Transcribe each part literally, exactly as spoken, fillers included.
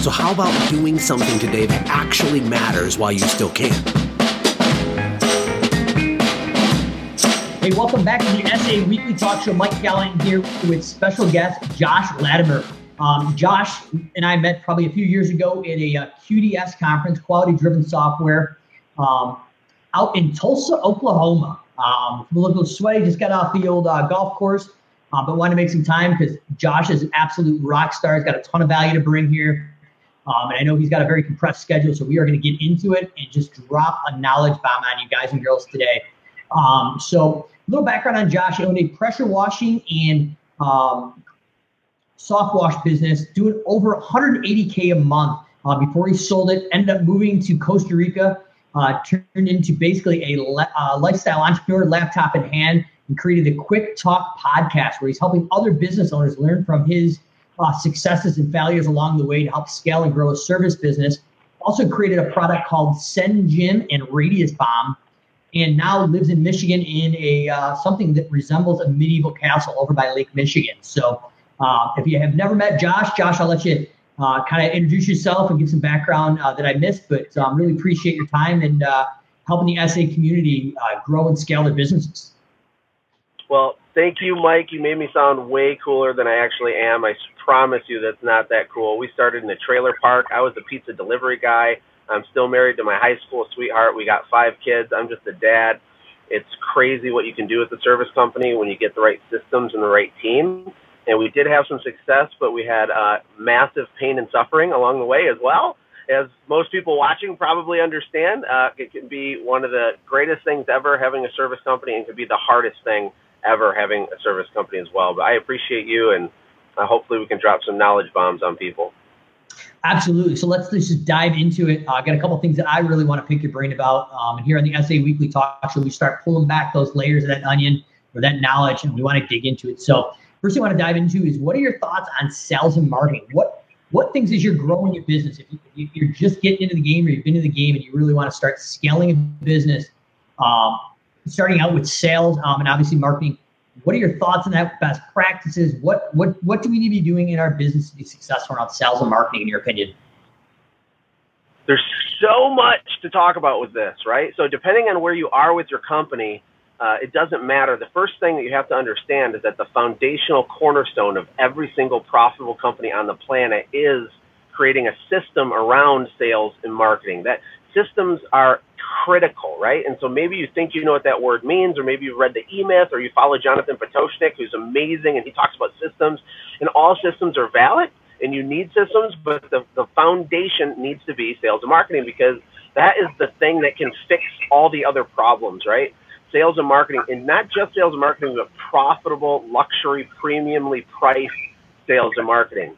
So how about doing something today that actually matters while you still can? Hey, welcome back to the S A Weekly Talk Show. Mike Gallant here with special guest Josh Latimer. Um, Josh and I met probably a few years ago at a uh, Q D S conference, Quality Driven Software, um, out in Tulsa, Oklahoma. Um, a little sweaty, just got off the old uh, golf course, uh, but wanted to make some time because Josh is an absolute rock star. He's got a ton of value to bring here. Um, and I know he's got a very compressed schedule, so we are going to get into it and just drop a knowledge bomb on you guys and girls today. Um, so a little background on Josh. He owned a pressure washing and um, soft wash business, doing over one hundred eighty K a month uh, before he sold it, ended up moving to Costa Rica. Uh, turned into basically a le- uh, lifestyle entrepreneur, laptop in hand, and created the Quick Talk Podcast, where he's helping other business owners learn from his uh, successes and failures along the way to help scale and grow a service business. Also created a product called SendJim and Radius Bomb, and now lives in Michigan in a uh, something that resembles a medieval castle over by Lake Michigan. So uh, if you have never met Josh, Josh, I'll let you Uh, kind of introduce yourself and give some background uh, that I missed, but um, really appreciate your time and uh, helping the S A community uh, grow and scale their businesses. Well, thank you, Mike. You made me sound way cooler than I actually am. I promise you that's not that cool. We started in a trailer park. I was the pizza delivery guy. I'm still married to my high school sweetheart. We got five kids. I'm just a dad. It's crazy what you can do with a service company when you get the right systems and the right team. And we did have some success, but we had uh, massive pain and suffering along the way as well. As most people watching probably understand, uh, it can be one of the greatest things ever having a service company, and could be the hardest thing ever having a service company as well. But I appreciate you, and uh, hopefully we can drop some knowledge bombs on people. Absolutely. So let's just dive into it. Uh, I got a couple of things that I really want to pick your brain about. Um, and here on the S A Weekly Talk Show, we start pulling back those layers of that onion or that knowledge, and we want to dig into it. So first thing I want to dive into is, what are your thoughts on sales and marketing? What what things as you're growing your business, if, you, if you're just getting into the game or you've been in the game and you really want to start scaling a business, um, starting out with sales um, and obviously marketing, what are your thoughts on that, best practices? What what what do we need to be doing in our business to be successful around sales and marketing, in your opinion? There's so much to talk about with this, right? So depending on where you are with your company, Uh, it doesn't matter. The first thing that you have to understand is that the foundational cornerstone of every single profitable company on the planet is creating a system around sales and marketing. That systems are critical, right? And so maybe you think you know what that word means, or maybe you've read the E-Myth, or you follow Jonathan Pototschnik, who's amazing, and he talks about systems. And all systems are valid, and you need systems, but the, the foundation needs to be sales and marketing, because that is the thing that can fix all the other problems, right? Sales and marketing, and not just sales and marketing, but profitable, luxury, premiumly priced sales and marketing.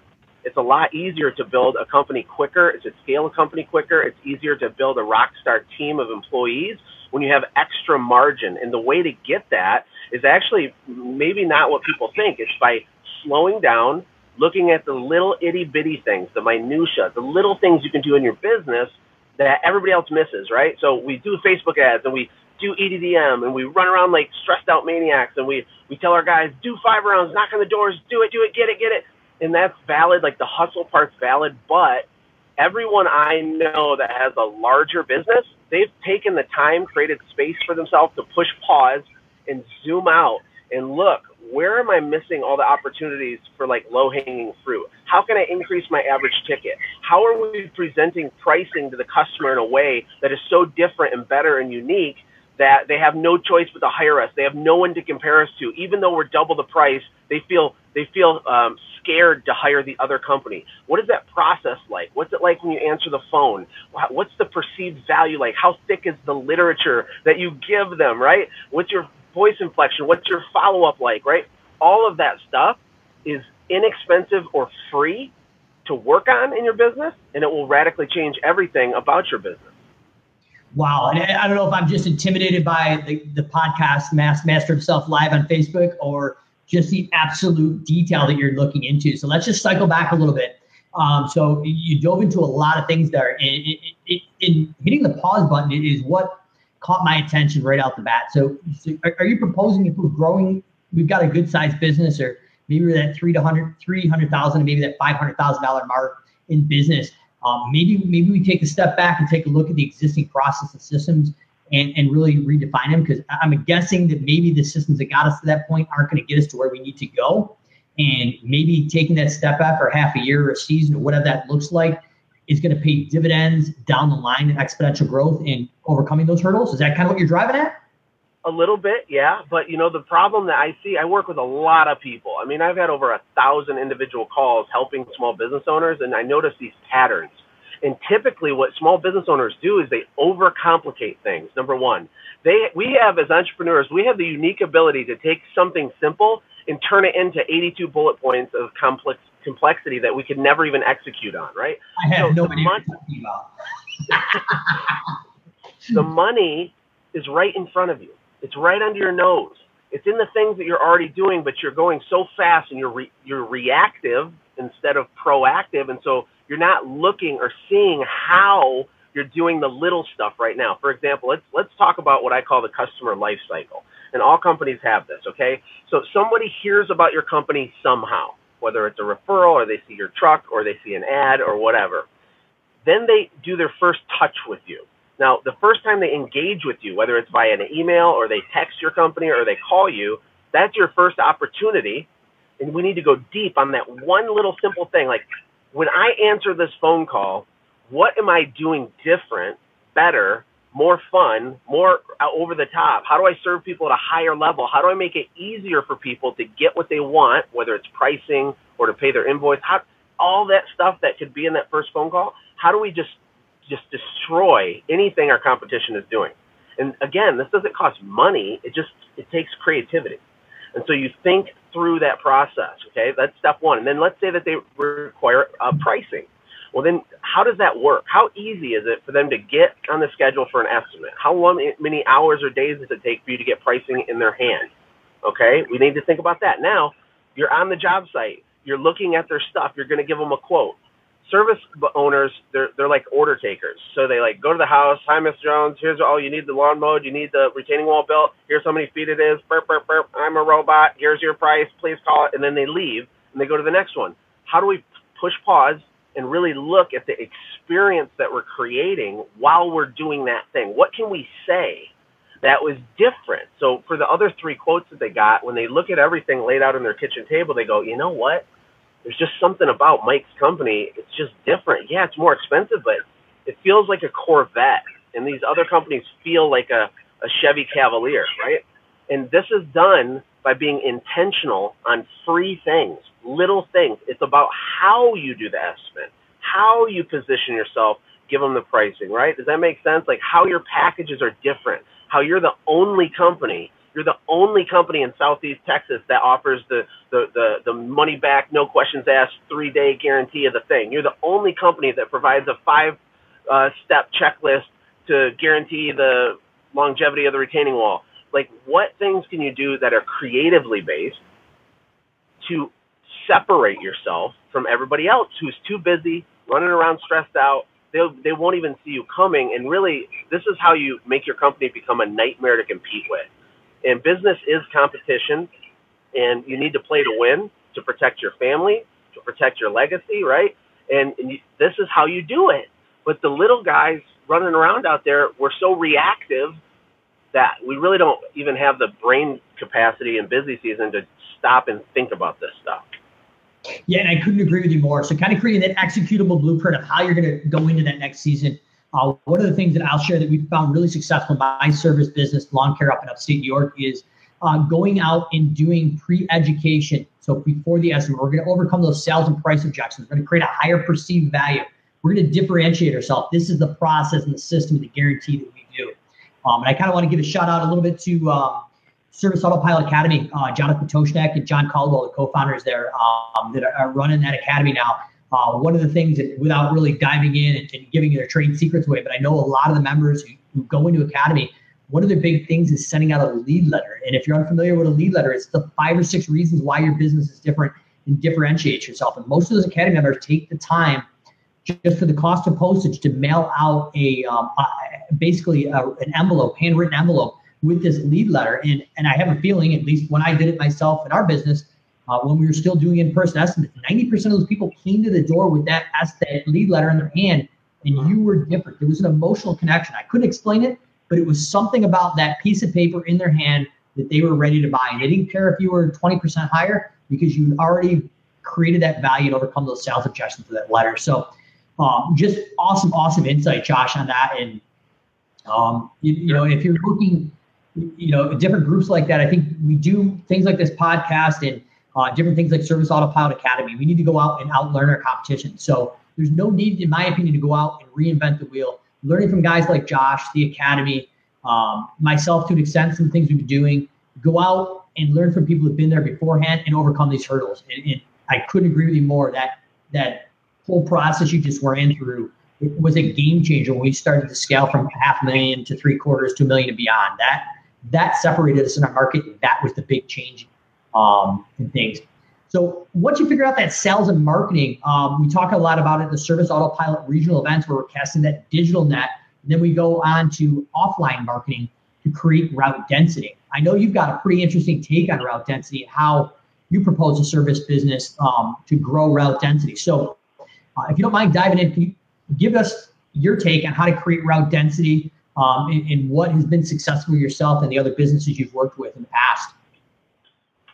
It's a lot easier to build a company quicker. It's to scale a company quicker. It's easier to build a rock star team of employees when you have extra margin. And the way to get that is actually maybe not what people think. It's by slowing down, looking at the little itty bitty things, the minutia, the little things you can do in your business that everybody else misses, right? So we do Facebook ads, and we do E D D M, and we run around like stressed out maniacs, and we we tell our guys, do five rounds, knock on the doors, do it, do it, get it, get it. And that's valid, like the hustle part's valid, but everyone I know that has a larger business, they've taken the time, created space for themselves to push pause and zoom out and look, where am I missing all the opportunities for like low-hanging fruit? How can I increase my average ticket? How are we presenting pricing to the customer in a way that is so different and better and unique that they have no choice but to hire us? They have no one to compare us to. Even though we're double the price, they feel they feel um, scared to hire the other company. What is that process like? What's it like when you answer the phone? What's the perceived value like? How thick is the literature that you give them, right? What's your voice inflection? What's your follow-up like, right? All of that stuff is inexpensive or free to work on in your business, and it will radically change everything about your business. Wow. And I don't know if I'm just intimidated by the, the podcast Mass Master of Self Live on Facebook, or just the absolute detail that you're looking into. So let's just cycle back a little bit. Um, so you dove into a lot of things there. In, in, in hitting the pause button is what caught my attention right out the bat. So, so are, are you proposing, if we're growing, we've got a good sized business, or maybe we're that three to hundred, three hundred thousand, maybe that five hundred thousand dollar mark in business. Um, maybe maybe we take a step back and take a look at the existing process and systems, and, and really redefine them, because I'm guessing that maybe the systems that got us to that point aren't going to get us to where we need to go. And maybe taking that step after half a year or a season or whatever that looks like is going to pay dividends down the line in exponential growth and overcoming those hurdles. Is that kind of what you're driving at? A little bit, yeah. But, you know, the problem that I see, I work with a lot of people. I mean, I've had over a thousand individual calls helping small business owners, and I notice these patterns. And typically what small business owners do is they overcomplicate things, number one. they We have, as entrepreneurs, we have the unique ability to take something simple and turn it into eighty-two bullet points of complex complexity that we could never even execute on, right? I have no idea what you're talking about. The money is right in front of you. It's right under your nose. It's in the things that you're already doing, but you're going so fast and you're re, you're reactive instead of proactive, and so you're not looking or seeing how you're doing the little stuff right now. For example, let's let's talk about what I call the customer life cycle. And all companies have this, okay? So somebody hears about your company somehow, whether it's a referral or they see your truck or they see an ad or whatever. Then they do their first touch with you. Now, the first time they engage with you, whether it's via an email or they text your company or they call you, that's your first opportunity. And we need to go deep on that one little simple thing. Like, when I answer this phone call, what am I doing different, better, more fun, more over the top? How do I serve people at a higher level? How do I make it easier for people to get what they want, whether it's pricing or to pay their invoice? How, all that stuff that could be in that first phone call, how do we just just destroy anything our competition is doing? And again, this doesn't cost money. It just it takes creativity. And so you think through that process, okay? That's step one. And then let's say that they require uh, pricing. Well, then how does that work? How easy is it for them to get on the schedule for an estimate? How long, many hours or days does it take for you to get pricing in their hand? Okay, we need to think about that. Now, you're on the job site. You're looking at their stuff. You're going to give them a quote. Service owners, they're they're like order takers. So they like go to the house. Hi, Mister Jones. Here's all you need: the lawn mowed. You need the retaining wall built. Here's how many feet it is. Burp, burp, burp. I'm a robot. Here's your price. Please call it. And then they leave and they go to the next one. How do we push pause and really look at the experience that we're creating while we're doing that thing? What can we say that was different? So for the other three quotes that they got, when they look at everything laid out on their kitchen table, they go, you know what? There's just something about Mike's company. It's just different. Yeah, it's more expensive, but it feels like a Corvette. And these other companies feel like a, a Chevy Cavalier, right? And this is done by being intentional on free things, little things. It's about how you do the estimate, how you position yourself, give them the pricing, right? Does that make sense? Like how your packages are different, how you're the only company. You're the only company in Southeast Texas that offers the, the, the, the money back, no questions asked, three-day guarantee of the thing. You're the only company that provides a five-step uh, checklist to guarantee the longevity of the retaining wall. Like, what things can you do that are creatively based to separate yourself from everybody else who's too busy, running around stressed out? They'll, they won't even see you coming. And really, this is how you make your company become a nightmare to compete with. And business is competition, and you need to play to win, to protect your family, to protect your legacy, right? And, and you, this is how you do it. But the little guys running around out there, we're so reactive that we really don't even have the brain capacity in busy season to stop and think about this stuff. Yeah, and I couldn't agree with you more. So kind of creating that executable blueprint of how you're going to go into that next season. Uh, one of the things that I'll share that we found really successful in my service business, lawn care up in upstate New York, is uh, going out and doing pre-education. So before the estimate, we're going to overcome those sales and price objections. We're going to create a higher perceived value. We're going to differentiate ourselves. This is the process and the system, the guarantee that we do. Um, and I kind of want to give a shout out a little bit to uh, Service Autopilot Academy. Uh, Jonathan Pototschnik and John Caldwell, the co-founders there, um, that are, are running that academy now. Uh, one of the things that, without really diving in and, and giving their trade secrets away, but I know a lot of the members who, who go into Academy, one of their big things is sending out a lead letter. And if you're unfamiliar with a lead letter, it's the five or six reasons why your business is different and differentiates yourself. And most of those Academy members take the time, just for the cost of postage, to mail out a um, uh, basically a, an envelope, handwritten envelope with this lead letter. And, and I have a feeling, at least when I did it myself in our business, Uh, when we were still doing in-person estimates, ninety percent of those people came to the door with that estimate lead letter in their hand, and you were different. There was an emotional connection. I couldn't explain it, but it was something about that piece of paper in their hand that they were ready to buy. And they didn't care if you were twenty percent higher, because you already created that value and overcome those sales objections with that letter. So um, just awesome, awesome insight, Josh, on that. And, um, you, you know, if you're looking, you know, different groups like that, I think we do things like this podcast and Uh, different things like Service Autopilot Academy. We need to go out and outlearn our competition. So there's no need, in my opinion, to go out and reinvent the wheel. Learning from guys like Josh, the Academy, um, myself to an extent, some things we've been doing. Go out and learn from people who've been there beforehand and overcome these hurdles. And, and I couldn't agree with you more. That that whole process you just ran through, it was a game changer when we started to scale from half a million to three quarters to a million and beyond. That that separated us in our market, and that was the big change. Um, and things. So once you figure out that sales and marketing, um, we talk a lot about it, the Service Autopilot regional events where we're casting that digital net. And then we go on to offline marketing to create route density. I know you've got a pretty interesting take on route density, how you propose a service business um, to grow route density. So uh, if you don't mind diving in, can you give us your take on how to create route density um, and, and what has been successful yourself and the other businesses you've worked with in the past?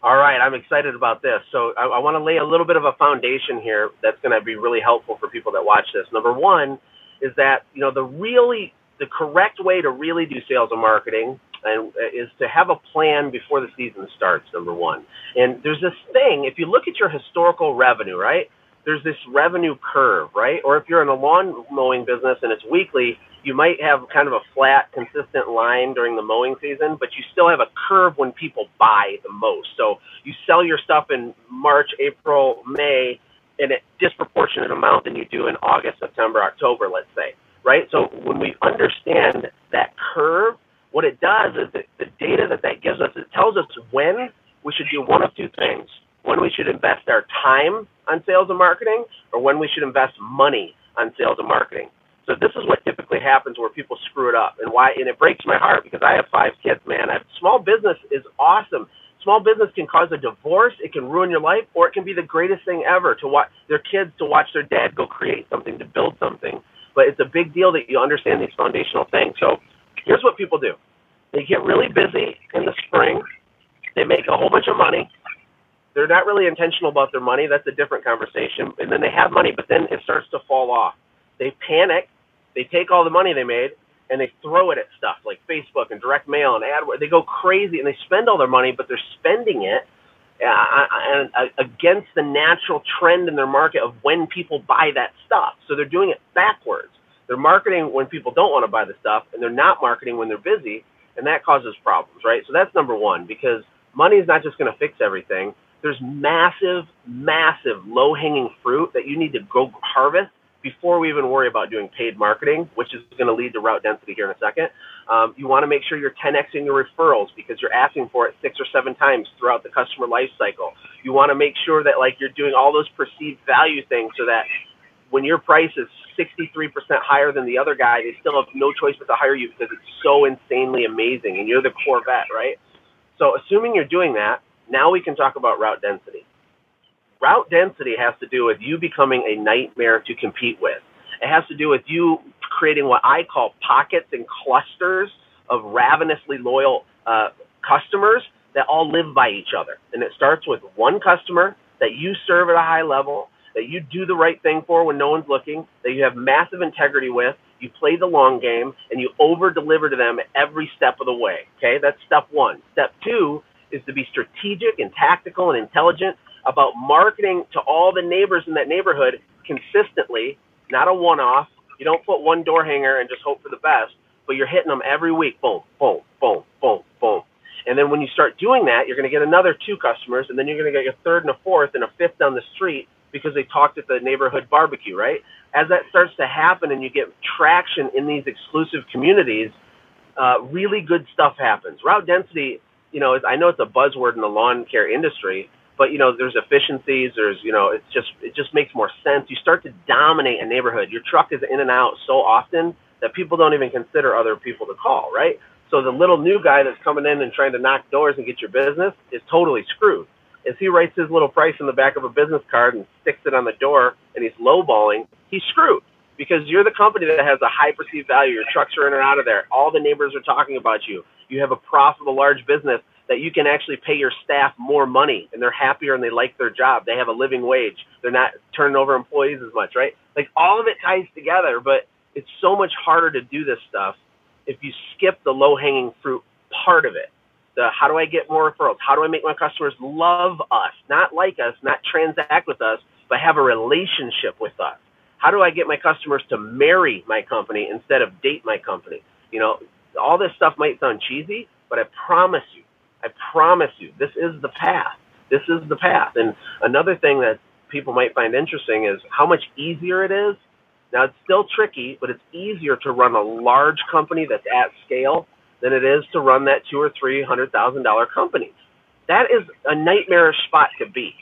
All right, I'm excited about this. So I, I want to lay a little bit of a foundation here that's going to be really helpful for people that watch this. Number one is that, you know, the really the correct way to really do sales and marketing and is to have a plan before the season starts, number one. And there's this thing, if you look at your historical revenue, right, there's this revenue curve, right? Or if you're in a lawn mowing business and it's weekly, you might have kind of a flat, consistent line during the mowing season, but you still have a curve when people buy the most. So you sell your stuff in March, April, May, in a disproportionate amount than you do in August, September, October, let's say, right? So when we understand that curve, what it does is that the data that that gives us, it tells us when we should do one of two things, when we should invest our time on sales and marketing or when we should invest money on sales and marketing. So this is what typically happens where people screw it up, and why, and it breaks my heart because I have five kids, man. I have, small business is awesome. Small business can cause a divorce. It can ruin your life, or it can be the greatest thing ever to watch their kids, to watch their dad go create something, to build something. But it's a big deal that you understand these foundational things. So here's what people do. They get really busy in the spring. They make a whole bunch of money. They're not really intentional about their money. That's a different conversation. And then they have money, but then it starts to fall off. They panic. They take all the money they made and they throw it at stuff like Facebook and direct mail and AdWords. They go crazy and they spend all their money, but they're spending it uh, against the natural trend in their market of when people buy that stuff. So they're doing it backwards. They're marketing when people don't want to buy the stuff, and they're not marketing when they're busy, and that causes problems, right? So that's number one, because money is not just going to fix everything. There's massive, massive low-hanging fruit that you need to go harvest before we even worry about doing paid marketing, which is going to lead to route density here in a second. Um, you want to make sure you're ten X-ing your referrals because you're asking for it six or seven times throughout the customer life cycle. You want to make sure that like you're doing all those perceived value things so that when your price is sixty-three percent higher than the other guy, they still have no choice but to hire you because it's so insanely amazing and you're the Corvette, right? So assuming you're doing that, now we can talk about route density. Route density has to do with you becoming a nightmare to compete with. It has to do with you creating what I call pockets and clusters of ravenously loyal uh, customers that all live by each other. And it starts with one customer that you serve at a high level, that you do the right thing for when no one's looking, that you have massive integrity with, you play the long game, and you over-deliver to them every step of the way. Okay, that's step one. Step two is to be strategic and tactical and intelligent about marketing to all the neighbors in that neighborhood consistently, not a one-off. You don't put one door hanger and just hope for the best, but you're hitting them every week. Boom, boom, boom, boom, boom. And then when you start doing that, you're going to get another two customers, and then you're going to get a third and a fourth and a fifth down the street because they talked at the neighborhood barbecue, right? As that starts to happen and you get traction in these exclusive communities, uh, really good stuff happens. Route density, you know, I know it's a buzzword in the lawn care industry, but, you know, there's efficiencies, there's, you know, it's just, it just makes more sense. You start to dominate a neighborhood. Your truck is in and out so often that people don't even consider other people to call, right? So the little new guy that's coming in and trying to knock doors and get your business is totally screwed. If he writes his little price in the back of a business card and sticks it on the door and he's lowballing, he's screwed, because you're the company that has a high perceived value. Your trucks are in or out of there. All the neighbors are talking about you. You have a profitable large business that you can actually pay your staff more money, and they're happier and they like their job. They have a living wage. They're not turning over employees as much, right? Like, all of it ties together, but it's so much harder to do this stuff if you skip the low-hanging fruit part of it. The how do I get more referrals? How do I make my customers love us, not like us, not transact with us, but have a relationship with us? How do I get my customers to marry my company instead of date my company? You know, all this stuff might sound cheesy, but I promise you, I promise you, this is the path. This is the path. And another thing that people might find interesting is how much easier it is. Now, it's still tricky, but it's easier to run a large company that's at scale than it is to run that two or three hundred thousand dollar company. That is a nightmarish spot to be,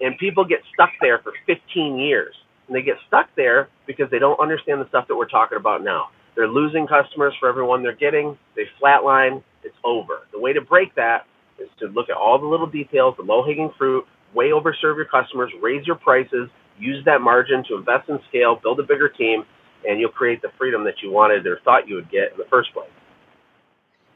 and people get stuck there for fifteen years, and they get stuck there because they don't understand the stuff that we're talking about now. They're losing customers for everyone they're getting. They flatline. It's over. The way to break that is to look at all the little details, the low-hanging fruit, way overserve your customers, raise your prices, use that margin to invest in scale, build a bigger team, and you'll create the freedom that you wanted or thought you would get in the first place.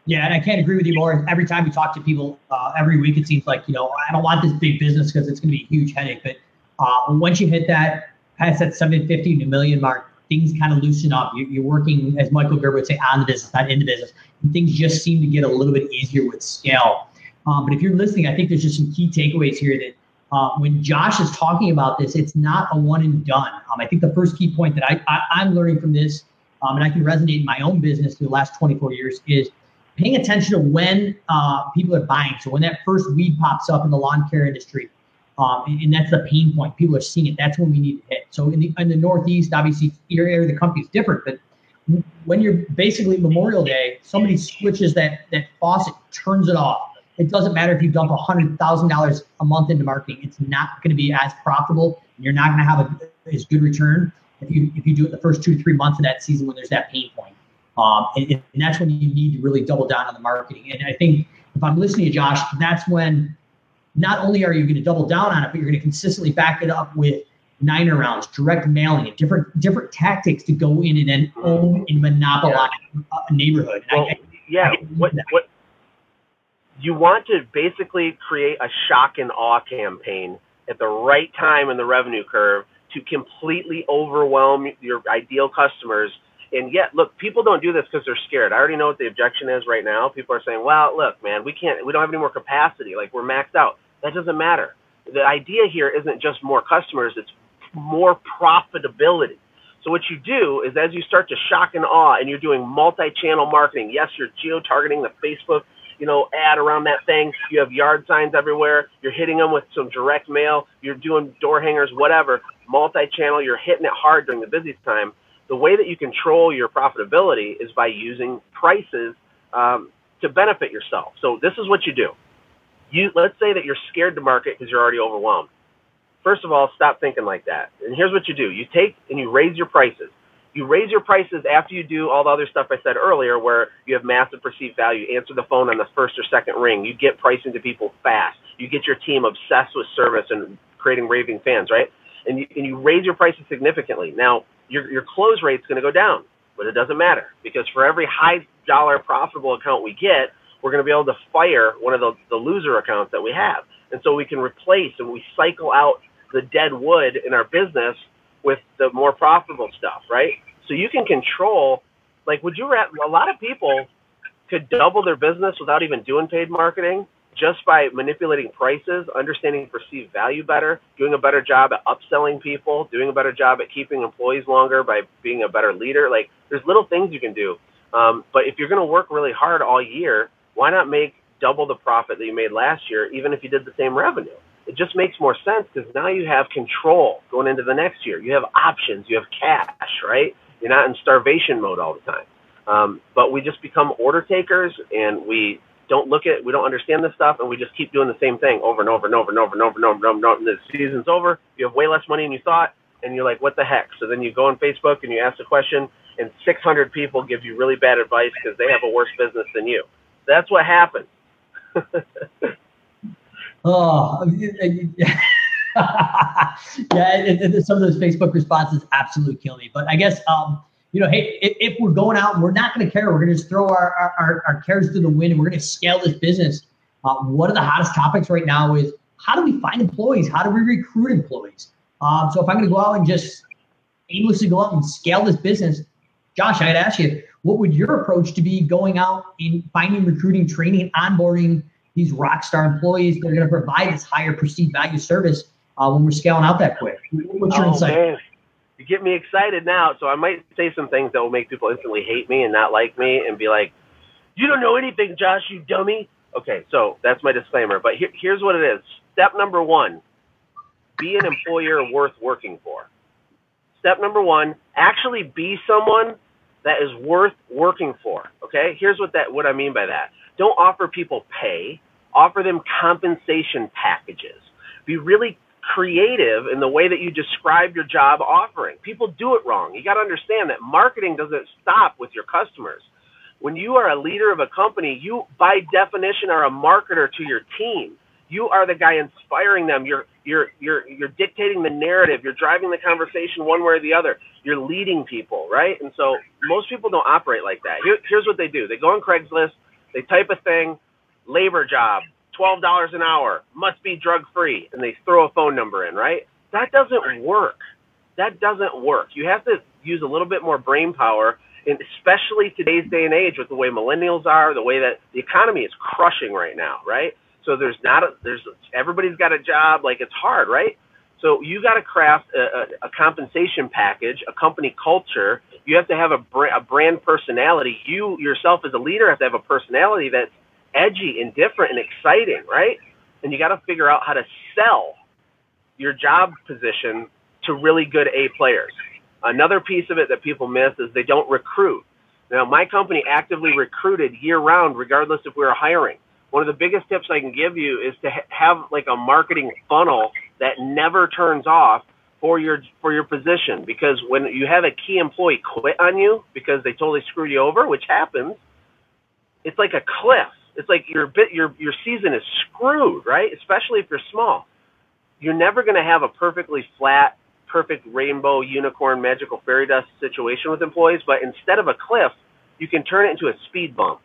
Yeah, and I can't agree with you more. Every time we talk to people, uh, every week, it seems like, you know, I don't want this big business because it's going to be a huge headache. But uh, once you hit that, kind of that seven fifty to a million mark, things kind of loosen up. You're, you're working, as Michael Gerber would say, on the business, not in the business. And things just seem to get a little bit easier with scale. Um, but if you're listening, I think there's just some key takeaways here that, Uh, when Josh is talking about this, it's not a one and done. Um, I think the first key point that I, I, I'm learning from this, um, and I can resonate in my own business through the last twenty-four years, is paying attention to when uh, people are buying. So when that first weed pops up in the lawn care industry, um, and, and that's the pain point, people are seeing it, that's when we need to hit. So in the, in the Northeast, obviously, your area of the company is different, but when you're basically Memorial Day, somebody switches that, that faucet, turns it off. It doesn't matter if you dump one hundred thousand dollars a month into marketing. It's not going to be as profitable. You're not going to have a, as good return if you if you do it the first two to three months of that season when there's that pain point. Um, and, and that's when you need to really double down on the marketing. And I think if I'm listening to Josh, that's when not only are you going to double down on it, but you're going to consistently back it up with niner rounds, direct mailing, and different different tactics to go in and then own and monopolize a neighborhood. And well, I, I, yeah. I what what. You want to basically create a shock and awe campaign at the right time in the revenue curve to completely overwhelm your ideal customers. And yet, look, people don't do this because they're scared. I already know what the objection is right now. People are saying, well, look, man, we can't, we don't have any more capacity. Like, we're maxed out. That doesn't matter. The idea here isn't just more customers. It's more profitability. So what you do is as you start to shock and awe and you're doing multi-channel marketing, yes, you're geo-targeting the Facebook, you know, ad around that thing. You have yard signs everywhere. You're hitting them with some direct mail. You're doing door hangers, whatever, multi-channel. You're hitting it hard during the busy time. The way that you control your profitability is by using prices um, to benefit yourself. So this is what you do. You let's say that you're scared to market because you're already overwhelmed. First of all, stop thinking like that. And here's what you do. You take and you raise your prices. You raise your prices after you do all the other stuff I said earlier where you have massive perceived value, answer the phone on the first or second ring, you get pricing to people fast, you get your team obsessed with service and creating raving fans, right? And you, and you raise your prices significantly. Now, your, your close rate's going to go down, but it doesn't matter because for every high-dollar profitable account we get, we're going to be able to fire one of the, the loser accounts that we have. And so we can replace and we cycle out the dead wood in our business with the more profitable stuff, right? So you can control, like, would you, a lot of people could double their business without even doing paid marketing just by manipulating prices, understanding perceived value better, doing a better job at upselling people, doing a better job at keeping employees longer by being a better leader. Like, there's little things you can do. Um, but if you're going to work really hard all year, why not make double the profit that you made last year, even if you did the same revenue? It it just makes more sense because now you have control going into the next year. You have options. You have cash, right? You're not in starvation mode all the time. Um, but we just become order takers, and we don't look at, we don't understand this stuff, and we just keep doing the same thing over and over and over and over and over and over and over and over. And the season's over. You have way less money than you thought, and you're like, what the heck? So then you go on Facebook and you ask a question, and six hundred people give you really bad advice because they have a worse business than you. That's what happens. Oh, yeah. It, it, it, some of those Facebook responses absolutely kill me. But I guess, um, you know, hey, if, if we're going out and we're not going to care, we're going to just throw our, our, our cares to the wind, and we're going to scale this business. Uh, one of the hottest topics right now is how do we find employees? How do we recruit employees? Um, so if I'm going to go out and just aimlessly go out and scale this business, Josh, I'd ask you, what would your approach to be going out and finding, recruiting, training, onboarding these rock star employees that are going to provide this higher perceived value service uh, when we're scaling out that quick? What's your oh, insight? Man. You get me excited now. So I might say some things that will make people instantly hate me and not like me and be like, you don't know anything, Josh, you dummy. Okay, so that's my disclaimer. But here, here's what it is. Step number one, be an employer worth working for. Step number one, actually be someone that is worth working for. Okay, here's what that what I mean by that. Don't offer people pay. Offer them compensation packages. Be really creative in the way that you describe your job offering. People do it wrong. You got to understand that marketing doesn't stop with your customers. When you are a leader of a company, you by definition are a marketer to your team. You are the guy inspiring them. You're you're you're you're dictating the narrative. You're driving the conversation one way or the other. You're leading people, right? And so most people don't operate like that. Here, here's what they do. They go on Craigslist. They type a thing, labor job, twelve dollars an hour, must be drug-free, and they throw a phone number in, right? That doesn't work. That doesn't work. You have to use a little bit more brain power, and especially today's day and age with the way millennials are, the way that the economy is crushing right now, right? So there's not a, there's everybody's got a job, like it's hard, right? So you got to craft a, a, a compensation package, a company culture. You have to have a, bra- a brand personality. You yourself as a leader have to have a personality that's edgy and different and exciting, right? And you got to figure out how to sell your job position to really good A players. Another piece of it that people miss is they don't recruit. Now, my company actively recruited year-round regardless if we were hiring. One of the biggest tips I can give you is to ha- have like a marketing funnel that never turns off for your for your position, because when you have a key employee quit on you because they totally screwed you over, which happens, it's like a cliff. It's like your bit your your season is screwed, right? Especially if you're small. You're never going to have a perfectly flat, perfect rainbow, unicorn, magical fairy dust situation with employees, but instead of a cliff, you can turn it into a speed bump,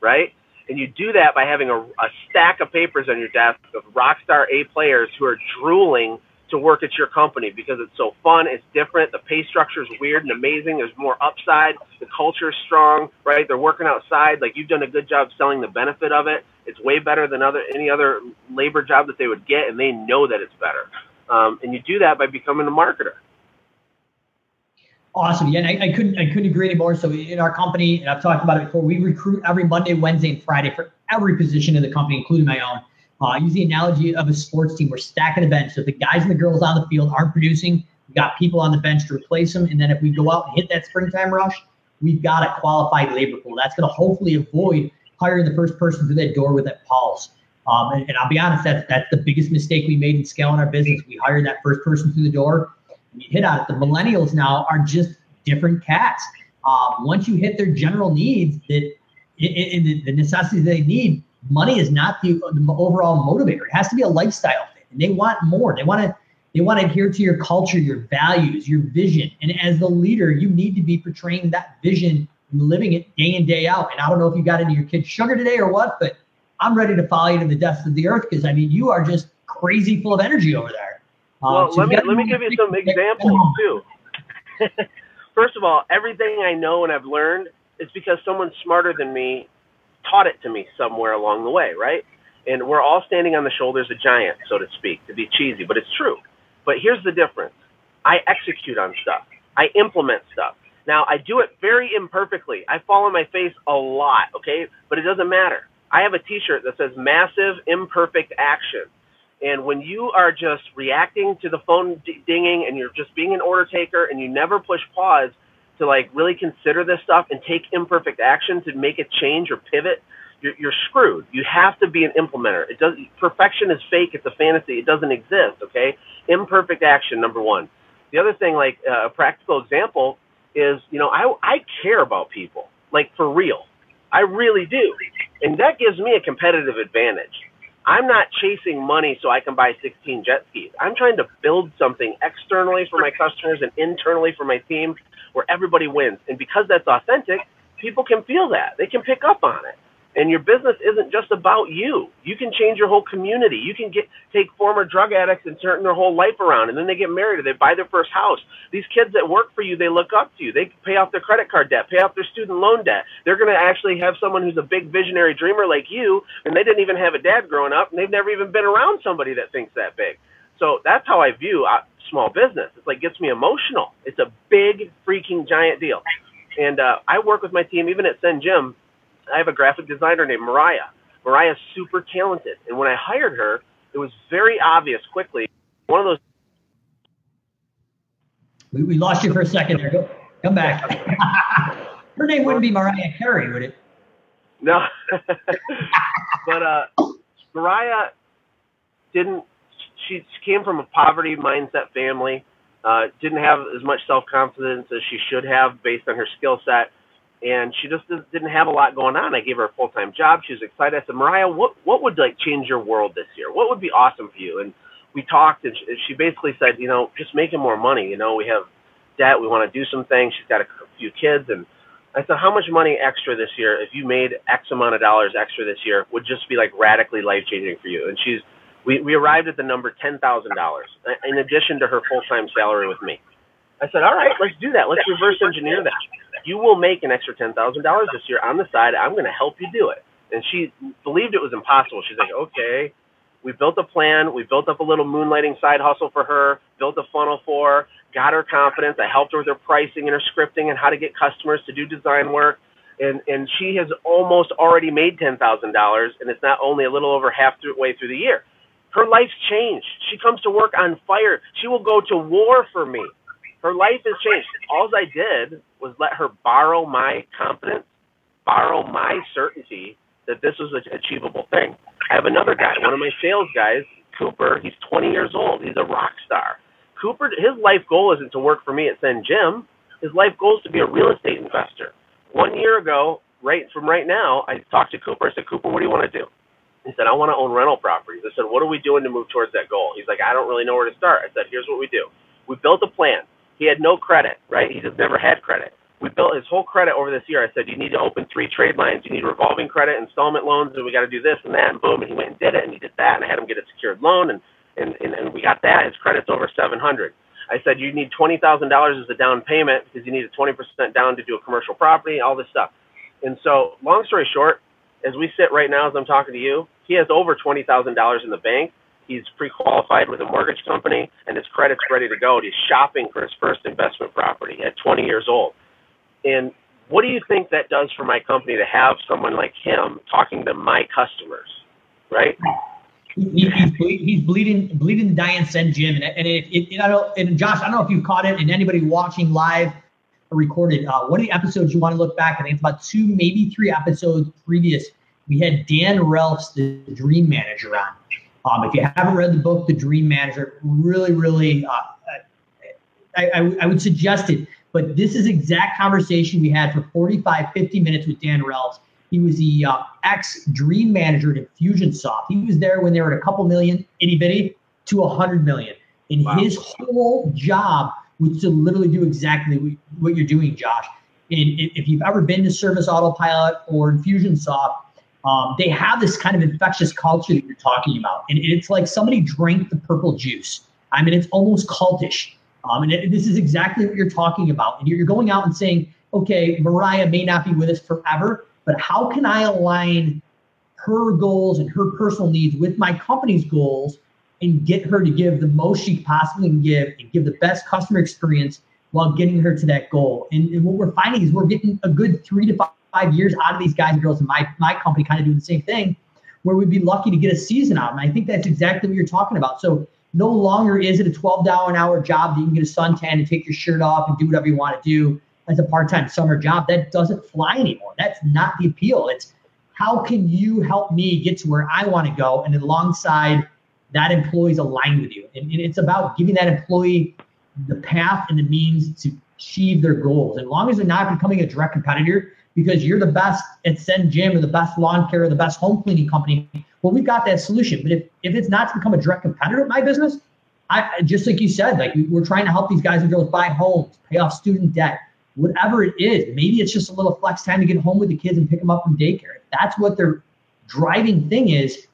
right? And you do that by having a, a stack of papers on your desk of rock star A players who are drooling to work at your company because it's so fun, it's different, the pay structure is weird and amazing, there's more upside, the culture is strong, right? They're working outside, like you've done a good job selling the benefit of it. It's way better than other any other labor job that they would get, and they know that it's better. Um, and you do that by becoming a marketer. Awesome. Yeah, and I, I couldn't I couldn't agree anymore. So in our company, and I've talked about it before, we recruit every Monday, Wednesday, and Friday for every position in the company, including my own. Uh, I use the analogy of a sports team. We're stacking a bench. So if the guys and the girls on the field aren't producing, we've got people on the bench to replace them. And then if we go out and hit that springtime rush, we've got a qualified labor pool. That's going to hopefully avoid hiring the first person through that door with that pulse. Um, and, and I'll be honest, that's, that's the biggest mistake we made in scaling our business. We hired that first person through the door. You hit on it. The millennials now are just different cats. Uh, once you hit their general needs, that in the necessities they need, money is not the, the overall motivator. It has to be a lifestyle thing. And they want more. They want to. They want to adhere to your culture, your values, your vision. And as the leader, you need to be portraying that vision and living it day in, day out. And I don't know if you got into your kid's sugar today or what, but I'm ready to follow you to the depths of the earth because I mean you are just crazy full of energy over there. Well, um, so let me let me give you some examples, too. First of all, everything I know and I've learned is because someone smarter than me taught it to me somewhere along the way, right? And we're all standing on the shoulders of giants, so to speak, to be cheesy, but it's true. But here's the difference. I execute on stuff. I implement stuff. Now, I do it very imperfectly. I fall on my face a lot, okay? But it doesn't matter. I have a T-shirt that says Massive Imperfect Action. And when you are just reacting to the phone dinging and you're just being an order taker and you never push pause to like really consider this stuff and take imperfect action to make a change or pivot, you're, you're screwed. You have to be an implementer. It does, perfection is fake. It's a fantasy. It doesn't exist. Okay. Imperfect action. Number one. The other thing, like uh, a practical example is, you know, I, I care about people, like for real. I really do. And that gives me a competitive advantage. I'm not chasing money so I can buy sixteen jet skis. I'm trying to build something externally for my customers and internally for my team where everybody wins. And because that's authentic, people can feel that. They can pick up on it. And your business isn't just about you. You can change your whole community. You can get take former drug addicts and turn their whole life around, and then they get married or they buy their first house. These kids that work for you, they look up to you. They pay off their credit card debt, pay off their student loan debt. They're going to actually have someone who's a big visionary dreamer like you, and they didn't even have a dad growing up, and they've never even been around somebody that thinks that big. So that's how I view small business. It's like gets me emotional. It's a big freaking giant deal. And uh, I work with my team, even at SendJim. I have a graphic designer named Mariah. Mariah's super talented. And when I hired her, it was very obvious quickly. One of those. We, we lost you for a second there. Go, come back. Her name wouldn't be Mariah Carey, would it? No. But uh, Mariah didn't, she came from a poverty mindset family, uh, didn't have as much self-confidence as she should have based on her skill set. And she just didn't have a lot going on. I gave her a full-time job. She was excited. I said, Mariah, what what would like change your world this year? What would be awesome for you? And we talked, and she basically said, you know, just making more money. You know, we have debt. We want to do some things. She's got a few kids. And I said, how much money extra this year, if you made X amount of dollars extra this year, would just be like radically life-changing for you? And she's we, we arrived at the number ten thousand dollars in addition to her full-time salary with me. I said, all right, let's do that. Let's reverse engineer that. You will make an extra ten thousand dollars this year on the side. I'm going to help you do it. And she believed it was impossible. She's like, okay, we built a plan. We built up a little moonlighting side hustle for her, built a funnel for her, got her confidence. I helped her with her pricing and her scripting and how to get customers to do design work. And and she has almost already made ten thousand dollars, and it's not only a little over halfway through the year. Her life's changed. She comes to work on fire. She will go to war for me. Her life has changed. All I did was let her borrow my confidence, borrow my certainty that this was an achievable thing. I have another guy, one of my sales guys, Cooper. He's twenty years old. He's a rock star. Cooper, his life goal isn't to work for me at SendJim. His life goal is to be a real estate investor. One year ago, right from right now, I talked to Cooper. I said, Cooper, what do you want to do? He said, I want to own rental properties. I said, what are we doing to move towards that goal? He's like, I don't really know where to start. I said, here's what we do. We built a plan. He had no credit, right? He just never had credit. We built his whole credit over this year. I said, you need to open three trade lines. You need revolving credit, installment loans, and we got to do this and that, and boom, and he went and did it, and he did that, and I had him get a secured loan, and, and, and, and we got that. His credit's over seven hundred. I said, you need twenty thousand dollars as a down payment because you need a twenty percent down to do a commercial property, all this stuff. And so long story short, as we sit right now as I'm talking to you, he has over twenty thousand dollars in the bank. He's pre-qualified with a mortgage company, and his credit's ready to go. And he's shopping for his first investment property at twenty years old. And what do you think that does for my company to have someone like him talking to my customers, right? He, he's, he's bleeding, bleeding the dying SendJim, and and it, it, it, I don't. And Josh, I don't know if you caught it, and anybody watching live or recorded, uh, one of the episodes you want to look back. I think it's about two, maybe three episodes previous. We had Dan Ralphs, the Dream Manager, on. Um, if you haven't read the book, The Dream Manager, really, really, uh, I, I, I would suggest it. But this is exact conversation we had for forty-five, fifty minutes with Dan Ralphs. He was the uh, ex-Dream Manager at InfusionSoft. He was there when they were at a couple million, itty-bitty, to one hundred million. And wow. His whole job was to literally do exactly what you're doing, Josh. And if you've ever been to Service Autopilot or InfusionSoft, Um, they have this kind of infectious culture that you're talking about. And it's like somebody drank the purple juice. I mean, it's almost cultish. Um, and it, this is exactly what you're talking about. And you're going out and saying, okay, Mariah may not be with us forever, but how can I align her goals and her personal needs with my company's goals and get her to give the most she possibly can give and give the best customer experience while getting her to that goal? And, and what we're finding is we're getting a good three to five. five years out of these guys and girls in my, my company kind of doing the same thing, where we'd be lucky to get a season out. And I think that's exactly what you're talking about. So no longer is it a twelve dollars an hour job that you can get a suntan and take your shirt off and do whatever you want to do as a part-time summer job. That doesn't fly anymore. That's not the appeal. It's how can you help me get to where I want to go? And alongside that, employee's aligned with you. And, and it's about giving that employee the path and the means to achieve their goals. And as long as they're not becoming a direct competitor, because you're the best at SendJim or the best lawn care or the best home cleaning company, well, we've got that solution. But if, if it's not to become a direct competitor in my business, I just like you said, like we're trying to help these guys and girls buy homes, pay off student debt, whatever it is. Maybe it's just a little flex time to get home with the kids and pick them up from daycare. If that's what their driving thing is,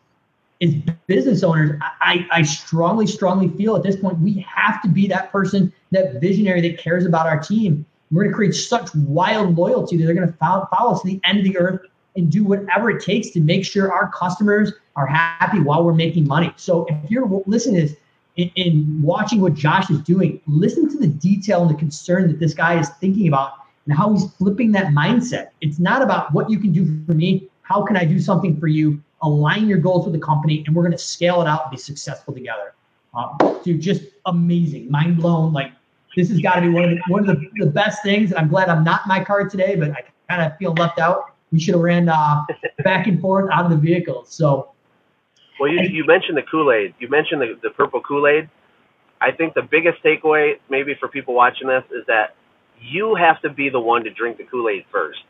is business owners, I, I strongly, strongly feel at this point, we have to be that person, that visionary that cares about our team. We're going to create such wild loyalty that they're going to follow, follow us to the end of the earth and do whatever it takes to make sure our customers are happy while we're making money. So if you're listening to this and, and watching what Josh is doing, listen to the detail and the concern that this guy is thinking about and how he's flipping that mindset. It's not about what you can do for me. How can I do something for you? Align your goals with the company, and we're going to scale it out and be successful together. Um, dude, just amazing. Mind blown. Like, this has got to be one of the, one of the, the best things, and I'm glad I'm not in my car today, but I kind of feel left out. We should have ran uh, back and forth out of the vehicle. So, well, you, you mentioned the Kool-Aid. You mentioned the, the purple Kool-Aid. I think the biggest takeaway maybe for people watching this is that you have to be the one to drink the Kool-Aid first.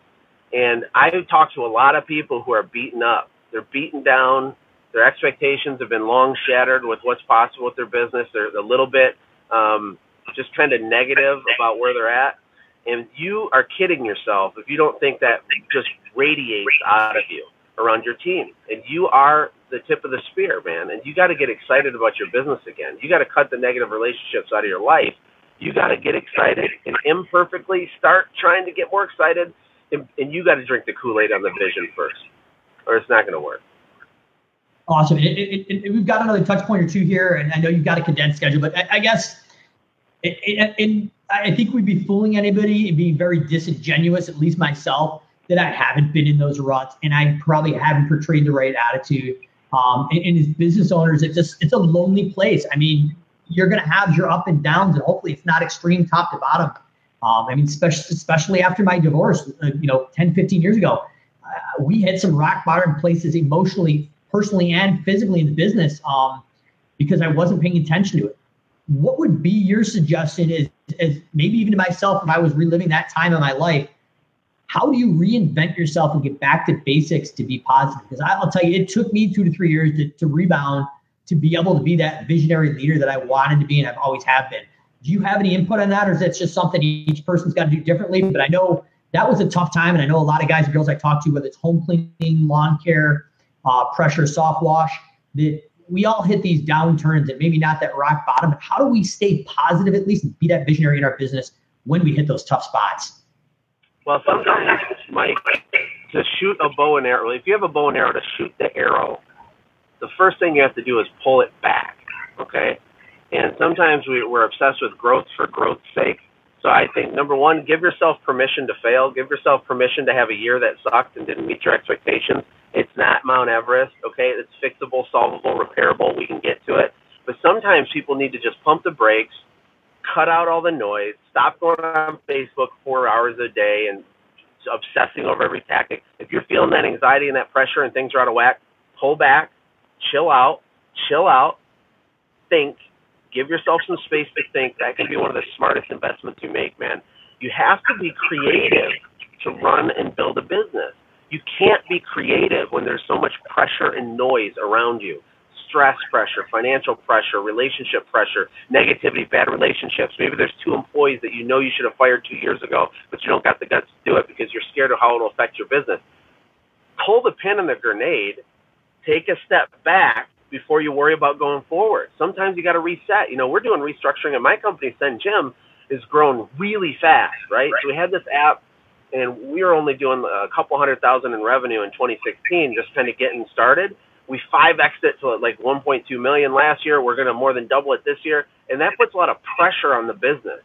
And I talk to a lot of people who are beaten up. They're beaten down. Their expectations have been long shattered with what's possible with their business. They're a little bit um, – just kind of negative about where they're at. And you are kidding yourself if you don't think that just radiates out of you around your team. And you are the tip of the spear, man. And you got to get excited about your business again. You got to cut the negative relationships out of your life. You got to get excited and imperfectly start trying to get more excited. And, and you got to drink the Kool-Aid on the vision first, or it's not going to work. Awesome. It, it, it, we've got another touch point or two here, and I know you've got a condensed schedule, but I, I guess – and I think we'd be fooling anybody and being very disingenuous, at least myself, that I haven't been in those ruts and I probably haven't portrayed the right attitude. Um, and, and as business owners, it's just, it's a lonely place. I mean, you're going to have your up and downs, and hopefully it's not extreme top to bottom. Um, I mean, especially, especially after my divorce, uh, you know, ten, fifteen years ago, uh, we hit some rock bottom places emotionally, personally, and physically in the business um, because I wasn't paying attention to it. What would be your suggestion is, is maybe even to myself, if I was reliving that time in my life, how do you reinvent yourself and get back to basics to be positive? Because I'll tell you, it took me two to three years to, to rebound, to be able to be that visionary leader that I wanted to be and I've always have been. Do you have any input on that? Or is that just something each person's got to do differently? But I know that was a tough time. And I know a lot of guys and girls I talk to, whether it's home cleaning, lawn care, uh, pressure, soft wash, that we all hit these downturns and maybe not that rock bottom. But how do we stay positive at least and be that visionary in our business when we hit those tough spots? Well, sometimes, Mike, to shoot a bow and arrow, if you have a bow and arrow to shoot the arrow, the first thing you have to do is pull it back, okay? And sometimes we, we're obsessed with growth for growth's sake. So I think, number one, give yourself permission to fail. Give yourself permission to have a year that sucked and didn't meet your expectations. It's not Mount Everest, okay? It's fixable, solvable, repairable. We can get to it. But sometimes people need to just pump the brakes, cut out all the noise, stop going on Facebook four hours a day and obsessing over every tactic. If you're feeling that anxiety and that pressure and things are out of whack, pull back, chill out, chill out, think, give yourself some space to think. That can be one of the smartest investments you make, man. You have to be creative to run and build a business. You can't be creative when there's so much pressure and noise around you. Stress pressure, financial pressure, relationship pressure, negativity, bad relationships. Maybe there's two employees that you know you should have fired two years ago, but you don't got the guts to do it because you're scared of how it'll affect your business. Pull the pin on the grenade. Take a step back before you worry about going forward. Sometimes you got to reset. You know, we're doing restructuring at my company. SendJim has grown really fast, right? right? So we had this app, and we were only doing a couple hundred thousand in revenue in twenty sixteen, just kind of getting started. We five X'd it to like one point two million last year. We're going to more than double it this year. And that puts a lot of pressure on the business.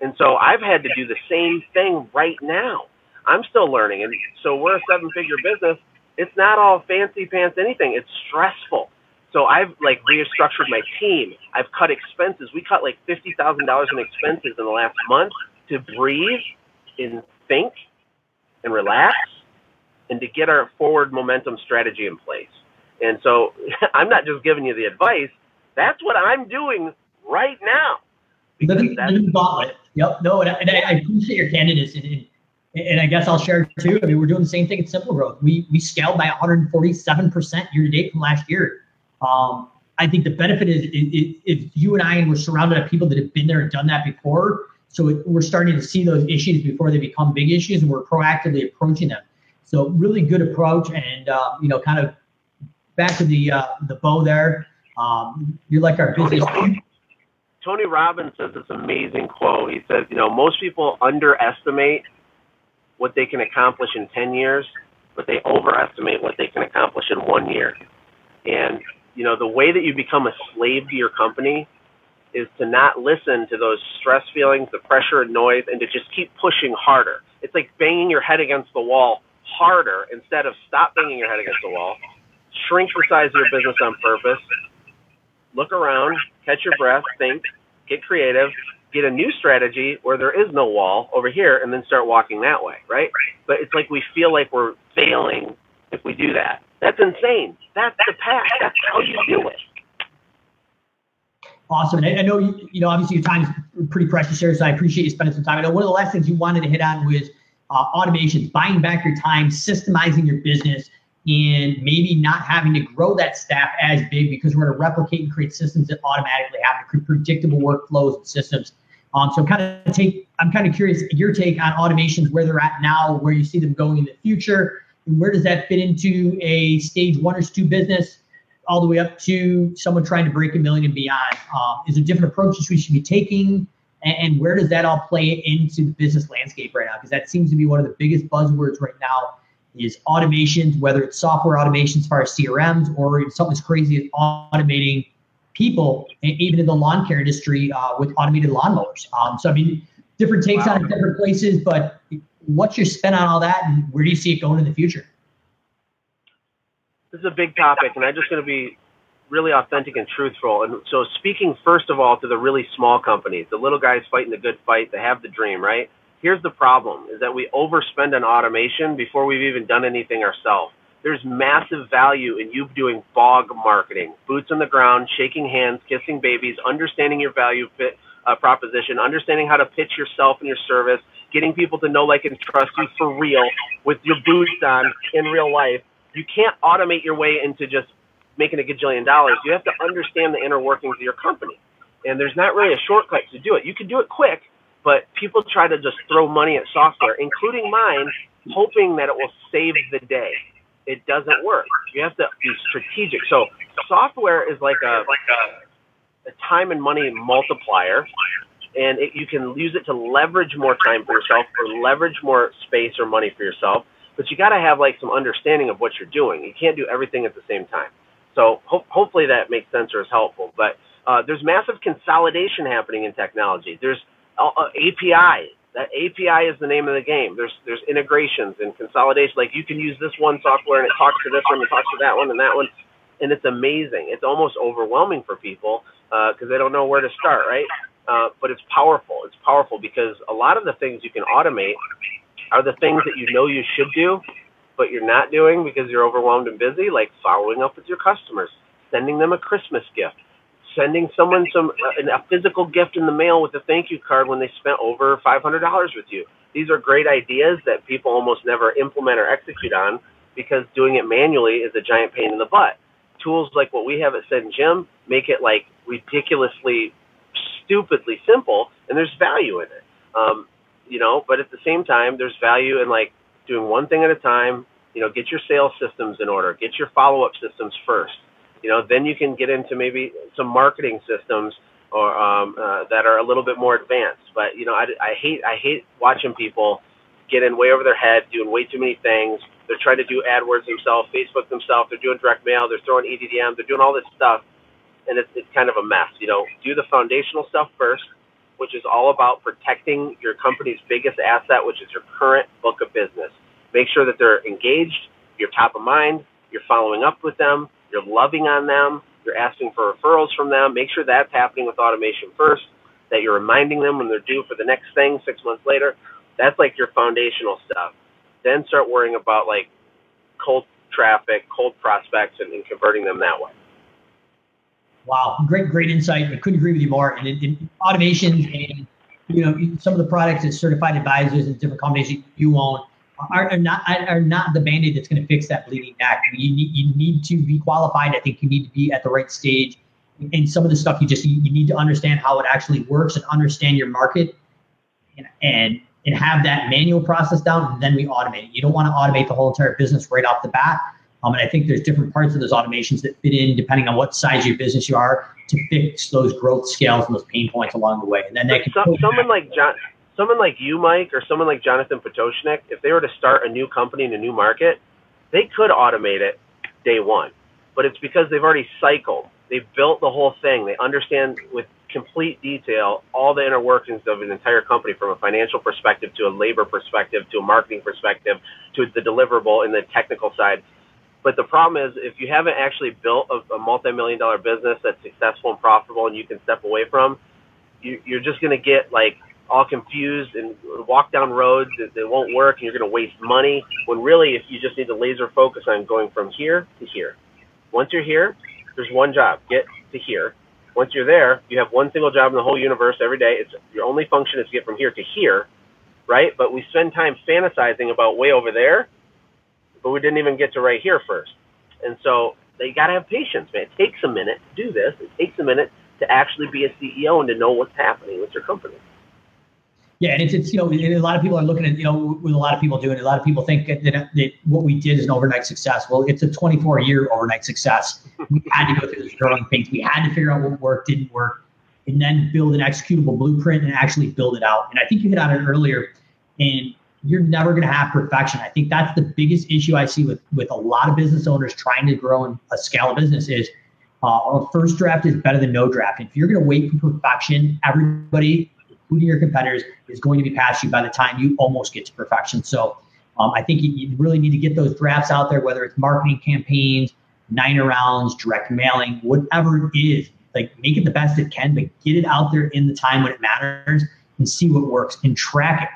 And so I've had to do the same thing right now. I'm still learning. And so we're a seven-figure business, It's not all fancy pants anything. It's stressful. So I've, like, restructured my team. I've cut expenses. We cut, like, fifty thousand dollars in expenses in the last month to breathe and think and relax and to get our forward momentum strategy in place. And so I'm not just giving you the advice. That's what I'm doing right now. Living the gauntlet. Yep. No, and I, and I appreciate your candidness. And, and I guess I'll share too. I mean, we're doing the same thing at Simple Growth. We we scaled by one hundred forty-seven percent year to date from last year. Um, I think the benefit is if you and I were surrounded by people that have been there and done that before. So it, we're starting to see those issues before they become big issues, and we're proactively approaching them. So really good approach, and uh, you know, kind of back to the uh, the bow there. Um, you're like our business. Tony Robbins says this amazing quote. He says, you know, most people underestimate what they can accomplish in ten years, but they overestimate what they can accomplish in one year. And, you know, the way that you become a slave to your company is to not listen to those stress feelings, the pressure and noise, and to just keep pushing harder. It's like banging your head against the wall harder instead of stop banging your head against the wall, shrink the size of your business on purpose, look around, catch your breath, think, get creative, get a new strategy where there is no wall over here, and then start walking that way, right? But it's like we feel like we're failing if we do that. That's insane. That's the path. That's how you do it. Awesome. And I know, you, you know, obviously your time is pretty precious here, so I appreciate you spending some time. I know one of the last things you wanted to hit on was uh, automations, buying back your time, systemizing your business, and maybe not having to grow that staff as big because we're going to replicate and create systems that automatically happen, create predictable workflows and systems. Um, so kind of take, I'm kind of curious your take on automations, where they're at now, where you see them going in the future, and where does that fit into a stage one or two business all the way up to someone trying to break a million and beyond? Um, is there different approaches we should be taking, and, and where does that all play into the business landscape right now? Because that seems to be one of the biggest buzzwords right now is automations, whether it's software automation as far as C R Ms or something as crazy as automating people, and even in the lawn care industry uh, with automated lawnmowers. Um, so, I mean, different takes wow. on different places, but what's your spin on all that, and where do you see it going in the future? This is a big topic, and I'm just going to be really authentic and truthful. And so speaking, first of all, to the really small companies, the little guys fighting the good fight, they have the dream, right? Here's the problem, is that we overspend on automation before we've even done anything ourselves. There's massive value in you doing bog marketing, boots on the ground, shaking hands, kissing babies, understanding your value fit, uh, proposition, understanding how to pitch yourself and your service, getting people to know, like, and trust you for real with your boots on in real life. You can't automate your way into just making a gajillion dollars. You have to understand the inner workings of your company. And there's not really a shortcut to do it. You can do it quick. But people try to just throw money at software, including mine, hoping that it will save the day. It doesn't work. You have to be strategic. So software is like a, like a, a time and money multiplier, and it, you can use it to leverage more time for yourself or leverage more space or money for yourself. But you got to have, like, some understanding of what you're doing. You can't do everything at the same time. So ho- hopefully that makes sense or is helpful. But uh, there's massive consolidation happening in technology. There's A P I. That A P I is the name of the game. There's there's integrations and consolidation. Like, you can use this one software and it talks to this one and talks to that one and that one. And it's amazing. It's almost overwhelming for people because uh, they don't know where to start, right? Uh, but it's powerful. It's powerful because a lot of the things you can automate are the things that you know you should do, but you're not doing because you're overwhelmed and busy, like following up with your customers, sending them a Christmas gift, sending someone some uh, a physical gift in the mail with a thank you card when they spent over five hundred dollars with you. These are great ideas that people almost never implement or execute on because doing it manually is a giant pain in the butt. Tools like what we have at SendJim make it, like, ridiculously, stupidly simple, and there's value in it. Um, you know, but at the same time, there's value in, like, doing one thing at a time. You know, get your sales systems in order. Get your follow-up systems first. You know, then you can get into maybe some marketing systems or um, uh, that are a little bit more advanced. But, you know, I, I hate I hate watching people get in way over their head, doing way too many things. They're trying to do AdWords themselves, Facebook themselves. They're doing direct mail. They're throwing E D D M. They're doing all this stuff, and it's, it's kind of a mess. You know, do the foundational stuff first, which is all about protecting your company's biggest asset, which is your current book of business. Make sure that they're engaged. you're top of mind, you're following up with them, you're loving on them, you're asking for referrals from them. Make sure that's happening with automation first, that you're reminding them when they're due for the next thing six months later. That's like your foundational stuff. Then start worrying about like cold traffic, cold prospects, and, and converting them that way. Wow. Great, great insight. I couldn't agree with you more. And in, in automation and, you know, some of the products that certified advisors and different combinations you own are, are not are not the Band-Aid that's going to fix that bleeding back. I mean, you, need, you need to be qualified. I think you need to be at the right stage. And some of the stuff you just you need to understand how it actually works and understand your market and and, and have that manual process down, and then we automate it. You don't want to automate the whole entire business right off the bat. Um, and I think there's different parts of those automations that fit in depending on what size of your business you are to fix those growth scales and those pain points along the way. And then that can some, someone like John, someone like you, Mike, or someone like Jonathan Pototschnik, if they were to start a new company in a new market, they could automate it day one, but it's because they've already cycled. They've built the whole thing. They understand with complete detail all the inner workings of an entire company from a financial perspective to a labor perspective to a marketing perspective to the deliverable and the technical side. But the problem is if you haven't actually built a, a multi-million dollar business that's successful and profitable and you can step away from, you, you're just going to get like all confused and walk down roads that, that won't work, and you're going to waste money when really if you just need to laser focus on going from here to here. Once you're here, there's one job, get to here. Once you're there, you have one single job in the whole universe every day. It's your only function is to get from here to here, right? But we spend time fantasizing about way over there, but we didn't even get to right here first. And so you got to have patience, man. It takes a minute to do this. It takes a minute to actually be a C E O and to know what's happening with your company. Yeah, and it's, it's you know, a lot of people are looking at, you know, what a lot of people do, and a lot of people think that, that what we did is an overnight success. Well, it's a twenty-four year overnight success. We had to go through those growing pains. We had to figure out what worked, didn't work, and then build an executable blueprint and actually build it out. And I think you hit on it earlier, and you're never going to have perfection. I think that's the biggest issue I see with, with a lot of business owners trying to grow and scale a business is uh, a first draft is better than no draft. If you're going to wait for perfection, everybody, including your competitors, is going to be past you by the time you almost get to perfection. So um, I think you, you really need to get those drafts out there, whether it's marketing campaigns, niner rounds, direct mailing, whatever it is, like make it the best it can, but get it out there in the time when it matters and see what works and track it.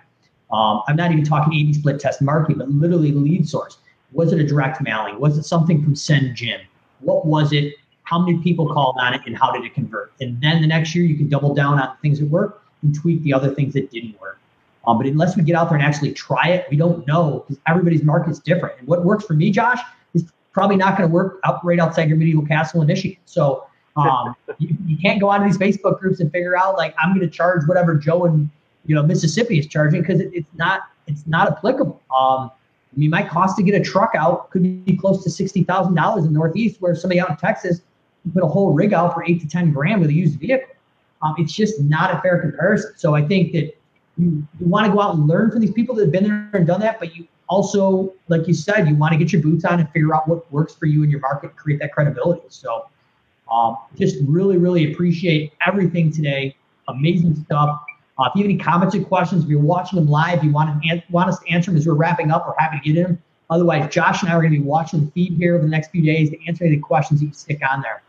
Um, I'm not even talking A B split test marketing, but literally lead source. Was it a direct mailing? Was it something from SendJim? What was it? How many people called on it and how did it convert? And then the next year you can double down on things that work and tweak the other things that didn't work. Um, but unless we get out there and actually try it, we don't know because everybody's market's different. And what works for me, Josh, is probably not going to work out right outside your medieval castle in Michigan. So um, you, you can't go onto these Facebook groups and figure out like I'm going to charge whatever Joe in you know Mississippi is charging because it, it's not it's not applicable. Um, I mean, my cost to get a truck out could be close to sixty thousand dollars in the Northeast, where somebody out in Texas can put a whole rig out for eight to ten grand with a used vehicle. Um, it's just not a fair comparison. So I think that you, you want to go out and learn from these people that have been there and done that. But you also, like you said, you want to get your boots on and figure out what works for you in your market, create that credibility. So um, just really, really appreciate everything today. Amazing stuff. Uh, if you have any comments or questions, if you're watching them live, you want, to an- want us to answer them as we're wrapping up, we're happy to get in them. Otherwise, Josh and I are going to be watching the feed here over the next few days to answer any questions that you stick on there.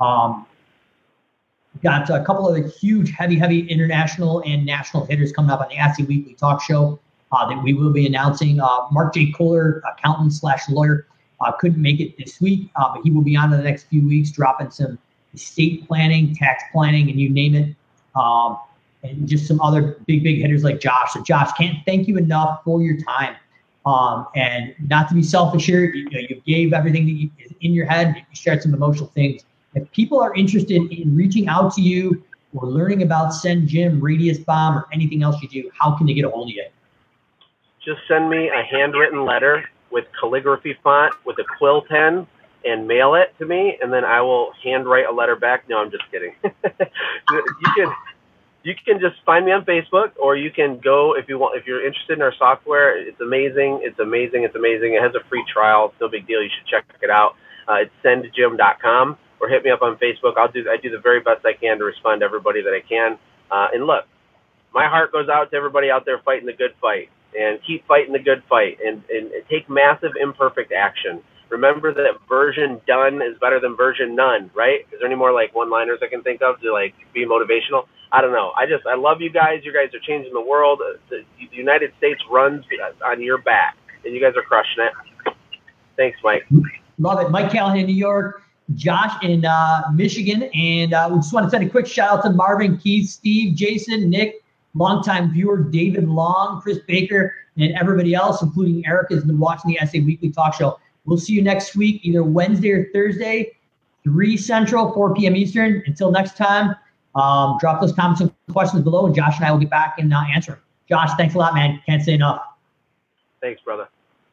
Um, Got a couple of the huge, heavy, heavy international and national hitters coming up on the A S C I Weekly Talk Show uh, that we will be announcing. Uh, Mark J. Kohler, accountant slash lawyer, uh, couldn't make it this week, uh, but he will be on in the next few weeks, dropping some estate planning, tax planning, and you name it, um, and just some other big, big hitters like Josh. So, Josh, can't thank you enough for your time. Um, and not to be selfish here, you, you know, you gave everything that you, is in your head. You shared some emotional things. If people are interested in reaching out to you or learning about SendJim, Radius Bomb, or anything else you do, how can they get a hold of you? Just send me a handwritten letter with calligraphy font with a quill pen and mail it to me, and then I will handwrite a letter back. No, I'm just kidding. You can you can just find me on Facebook, or you can go if you want. If you're interested in our software, it's amazing. It's amazing. It's amazing. It has a free trial. It's no big deal. You should check it out. Uh, it's send jim dot com. Or hit me up on Facebook. I'll do I do the very best I can to respond to everybody that I can. Uh, and look, my heart goes out to everybody out there fighting the good fight. and keep fighting the good fight, and, and take massive imperfect action. Remember that version done is better than version none, right? Is there any more like one-liners I can think of to like be motivational? I don't know. I just, I love you guys. You guys are changing the world. The United States runs on your back, and you guys are crushing it. Thanks, Mike. Love it. Mike Gallant in New York, Josh in uh, Michigan, and uh, we just want to send a quick shout out to Marvin, Keith, Steve, Jason, Nick, longtime viewer David Long, Chris Baker, and everybody else, including Eric, has been watching the S A Weekly Talk Show. We'll see you next week, either Wednesday or Thursday, three Central, four p.m. Eastern. Until next time, um, drop those comments and questions below, and Josh and I will get back and uh, answer them. Josh, thanks a lot, man. Can't say enough. Thanks, brother.